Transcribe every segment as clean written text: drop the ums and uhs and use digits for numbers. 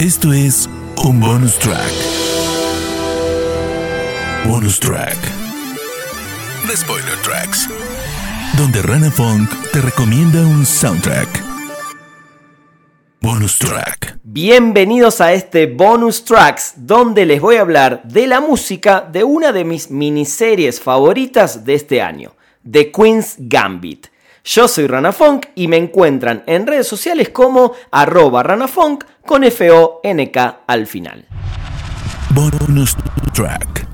Esto es un bonus track. Bonus track de Spoiler Tracks, donde Rana Fonk te recomienda un soundtrack. Bonus track. Bienvenidos a este Bonus Tracks, donde les voy a hablar de la música de una de mis miniseries favoritas de este año, The Queen's Gambit. Yo soy Rana Fonk y me encuentran en redes sociales como @ranafonk con F-O-N-K al final. Bonus track.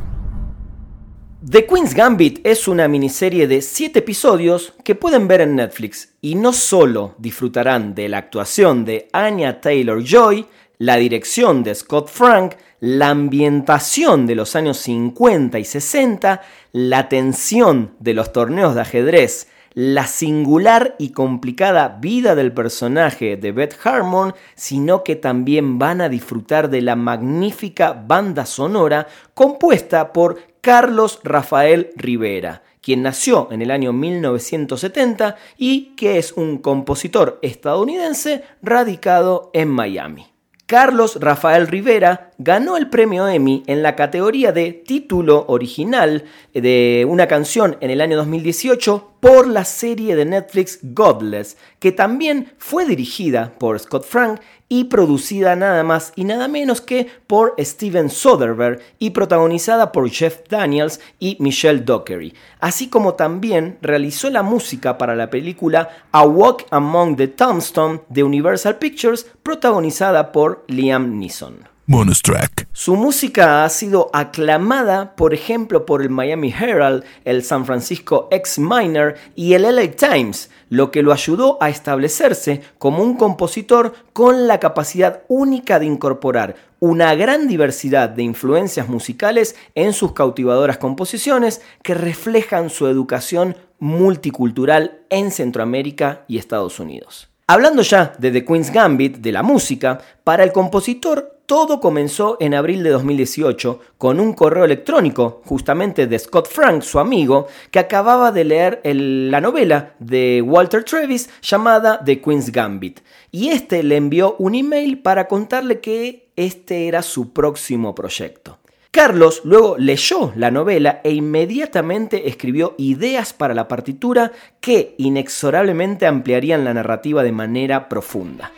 The Queen's Gambit es una miniserie de 7 episodios que pueden ver en Netflix, y no solo disfrutarán de la actuación de Anya Taylor-Joy, la dirección de Scott Frank, la ambientación de los años 50 y 60, la tensión de los torneos de ajedrez, la singular y complicada vida del personaje de Beth Harmon, sino que también van a disfrutar de la magnífica banda sonora compuesta por Carlos Rafael Rivera, quien nació en el año 1970 y que es un compositor estadounidense radicado en Miami. Carlos Rafael Rivera ganó el premio Emmy en la categoría de título original de una canción en el año 2018 por la serie de Netflix Godless, que también fue dirigida por Scott Frank y producida nada más y nada menos que por Steven Soderbergh y protagonizada por Jeff Daniels y Michelle Dockery, así como también realizó la música para la película A Walk Among the Tombstones de Universal Pictures, protagonizada por Liam Neeson. Bonus track. Su música ha sido aclamada, por ejemplo, por el Miami Herald, el San Francisco Examiner y el LA Times, lo que lo ayudó a establecerse como un compositor con la capacidad única de incorporar una gran diversidad de influencias musicales en sus cautivadoras composiciones que reflejan su educación multicultural en Centroamérica y Estados Unidos. Hablando ya de The Queen's Gambit, de la música, para el compositor todo comenzó en abril de 2018 con un correo electrónico justamente de Scott Frank, su amigo, que acababa de leer la novela de Walter Trevis llamada The Queen's Gambit. Y este le envió un email para contarle que este era su próximo proyecto. Carlos luego leyó la novela e inmediatamente escribió ideas para la partitura que inexorablemente ampliarían la narrativa de manera profunda.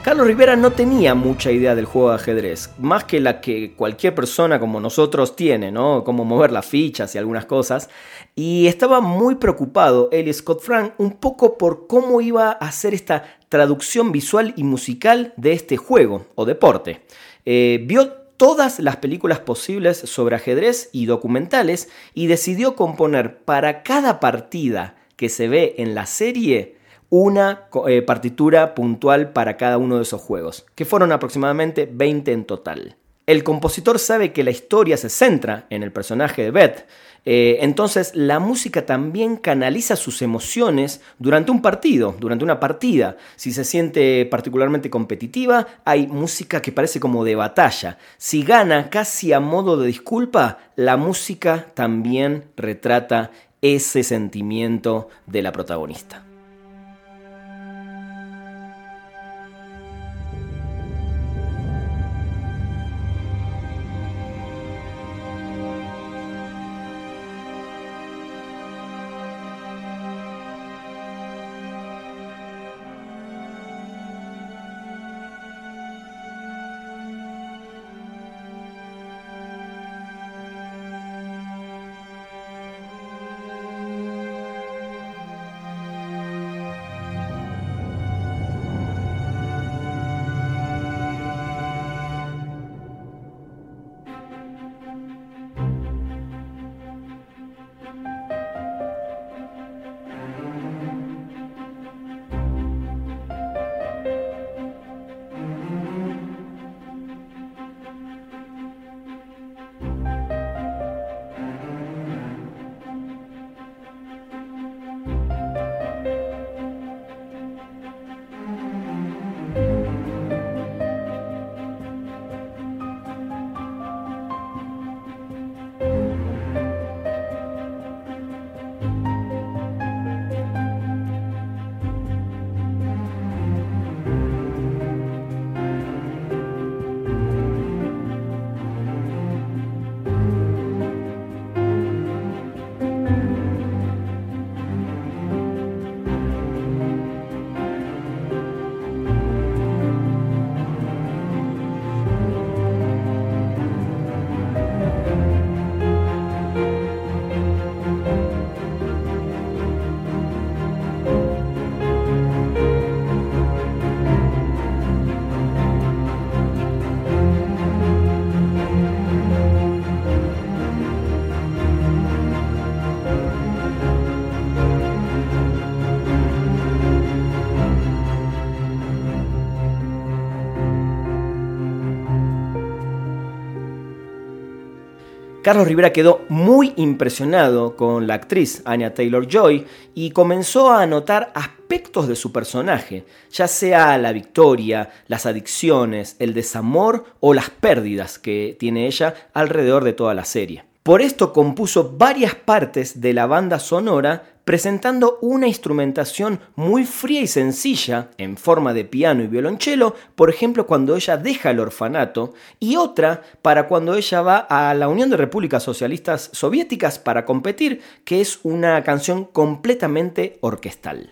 Carlos Rivera no tenía mucha idea del juego de ajedrez, más que la que cualquier persona como nosotros tiene, ¿no? Cómo mover las fichas y algunas cosas. Y estaba muy preocupado él y Scott Frank un poco por cómo iba a hacer esta traducción visual y musical de este juego o deporte. Vio todas las películas posibles sobre ajedrez y documentales y decidió componer para cada partida que se ve en la serie una partitura puntual para cada uno de esos juegos, que fueron aproximadamente 20 en total. El compositor sabe que la historia se centra en el personaje de Beth, entonces la música también canaliza sus emociones durante un partido, durante una partida. Si se siente particularmente competitiva, hay música que parece como de batalla. Si gana casi a modo de disculpa, la música también retrata ese sentimiento de la protagonista. Carlos Rivera quedó muy impresionado con la actriz Anya Taylor-Joy y comenzó a anotar aspectos de su personaje, ya sea la victoria, las adicciones, el desamor o las pérdidas que tiene ella alrededor de toda la serie. Por esto compuso varias partes de la banda sonora presentando una instrumentación muy fría y sencilla en forma de piano y violonchelo, por ejemplo cuando ella deja el orfanato, y otra para cuando ella va a la Unión de Repúblicas Socialistas Soviéticas para competir, que es una canción completamente orquestal.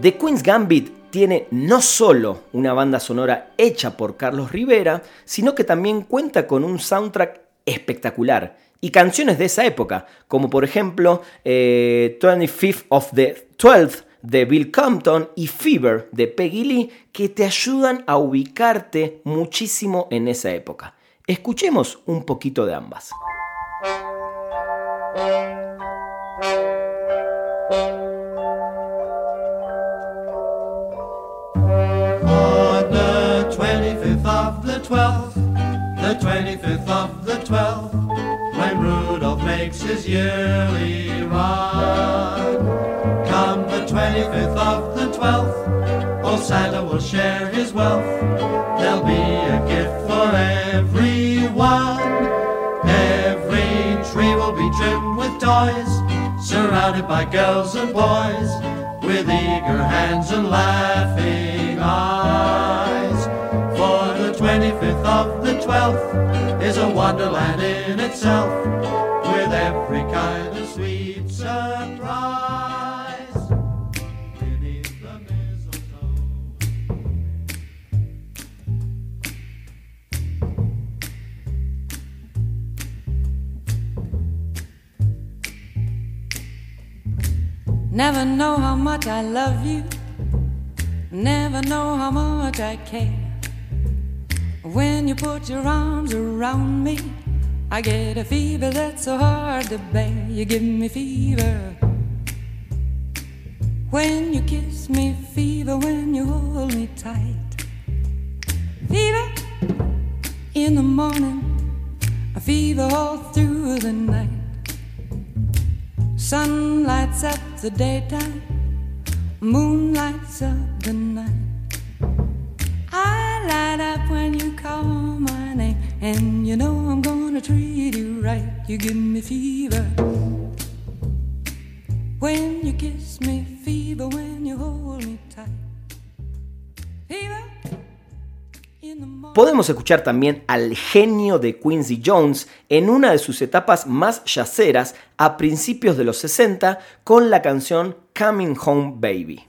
The Queen's Gambit tiene no solo una banda sonora hecha por Carlos Rivera, sino que también cuenta con un soundtrack espectacular y canciones de esa época, como por ejemplo 25th of the 12th de Bill Compton y Fever de Peggy Lee, que te ayudan a ubicarte muchísimo en esa época. Escuchemos un poquito de ambas. The 25th of the 12th, when Rudolph makes his yearly run. Come the 25th of the 12th, old Santa will share his wealth. There'll be a gift for everyone. Every tree will be trimmed with toys, surrounded by girls and boys, with eager hands and laughing eyes. For the 25th of the 12th is a wonderland in itself, with every kind of sweet surprise. Beneath the mistletoe. Never know how much I love you, never know how much I care. When you put your arms around me, I get a fever that's so hard to bear. You give me fever when you kiss me, fever when you hold me tight. Fever in the morning, a fever all through the night. Sun lights up the daytime, moon lights up the night. I light up when you call my name, and you know I'm gonna treat you right. You give me fever when you kiss me, fever when you hold me tight. Fever. Podemos escuchar también al genio de Quincy Jones en una de sus etapas más yaceras a principios de los 60 con la canción Coming Home Baby.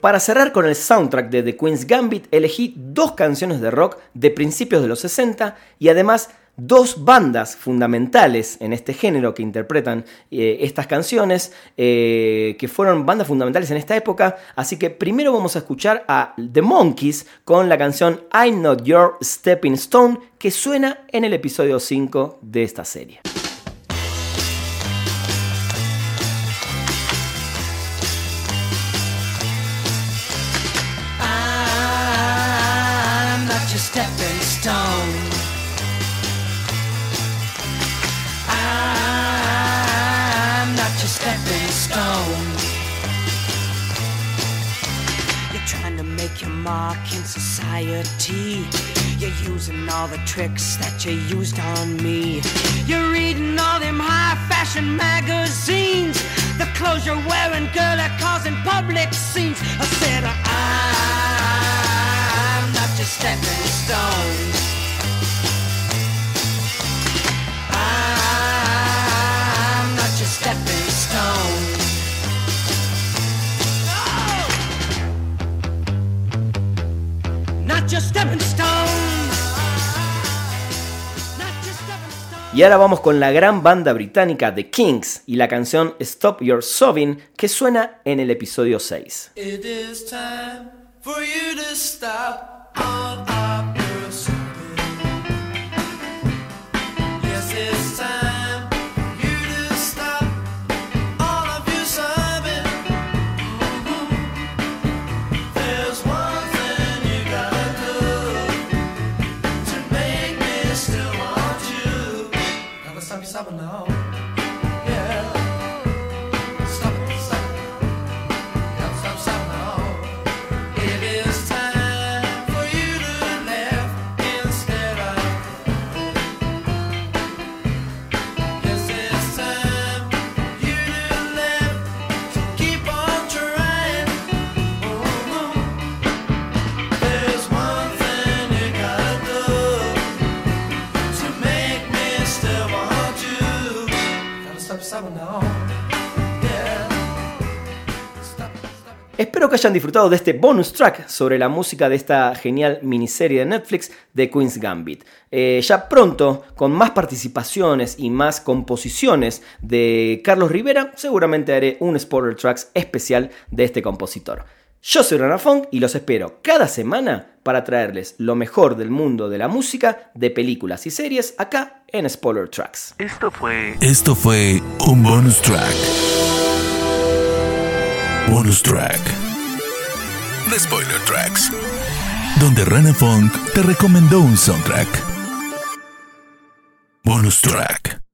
Para cerrar con el soundtrack de The Queen's Gambit, elegí dos canciones de rock de principios de los 60 y además dos bandas fundamentales en este género que interpretan estas canciones, que fueron bandas fundamentales en esta época. Así que primero vamos a escuchar a The Monkees con la canción I'm Not Your Stepping Stone, que suena en el episodio 5 de esta serie. Stepping stone, I'm not your stepping stone. You're trying to make your mark in society. You're using all the tricks that you used on me. You're reading all them high fashion magazines. The clothes you're wearing, girl, are causing public scenes. I said I'm not your stepping stone. I'm not your stepping stone. Not your stepping stone. Y ahora vamos con la gran banda británica The Kinks y la canción Stop Your Sobbing, que suena en el episodio 6. It is time for you to stop. All up your sobbing. Yes, it's time for you to stop all of your sobbing. Mm-hmm. There's one thing you gotta do to make me still want you. Gotta stop your sobbing now. Espero que hayan disfrutado de este bonus track sobre la música de esta genial miniserie de Netflix, The Queen's Gambit. Ya pronto, con más participaciones y más composiciones de Carlos Rivera, seguramente haré un spoiler tracks especial de este compositor. Yo soy Rana Fonk y los espero cada semana para traerles lo mejor del mundo de la música, de películas y series acá en Spoiler Tracks. Esto fue un bonus track. Bonus Track de Spoiler Tracks, donde Rana Fonk te recomendó un soundtrack. Bonus Track.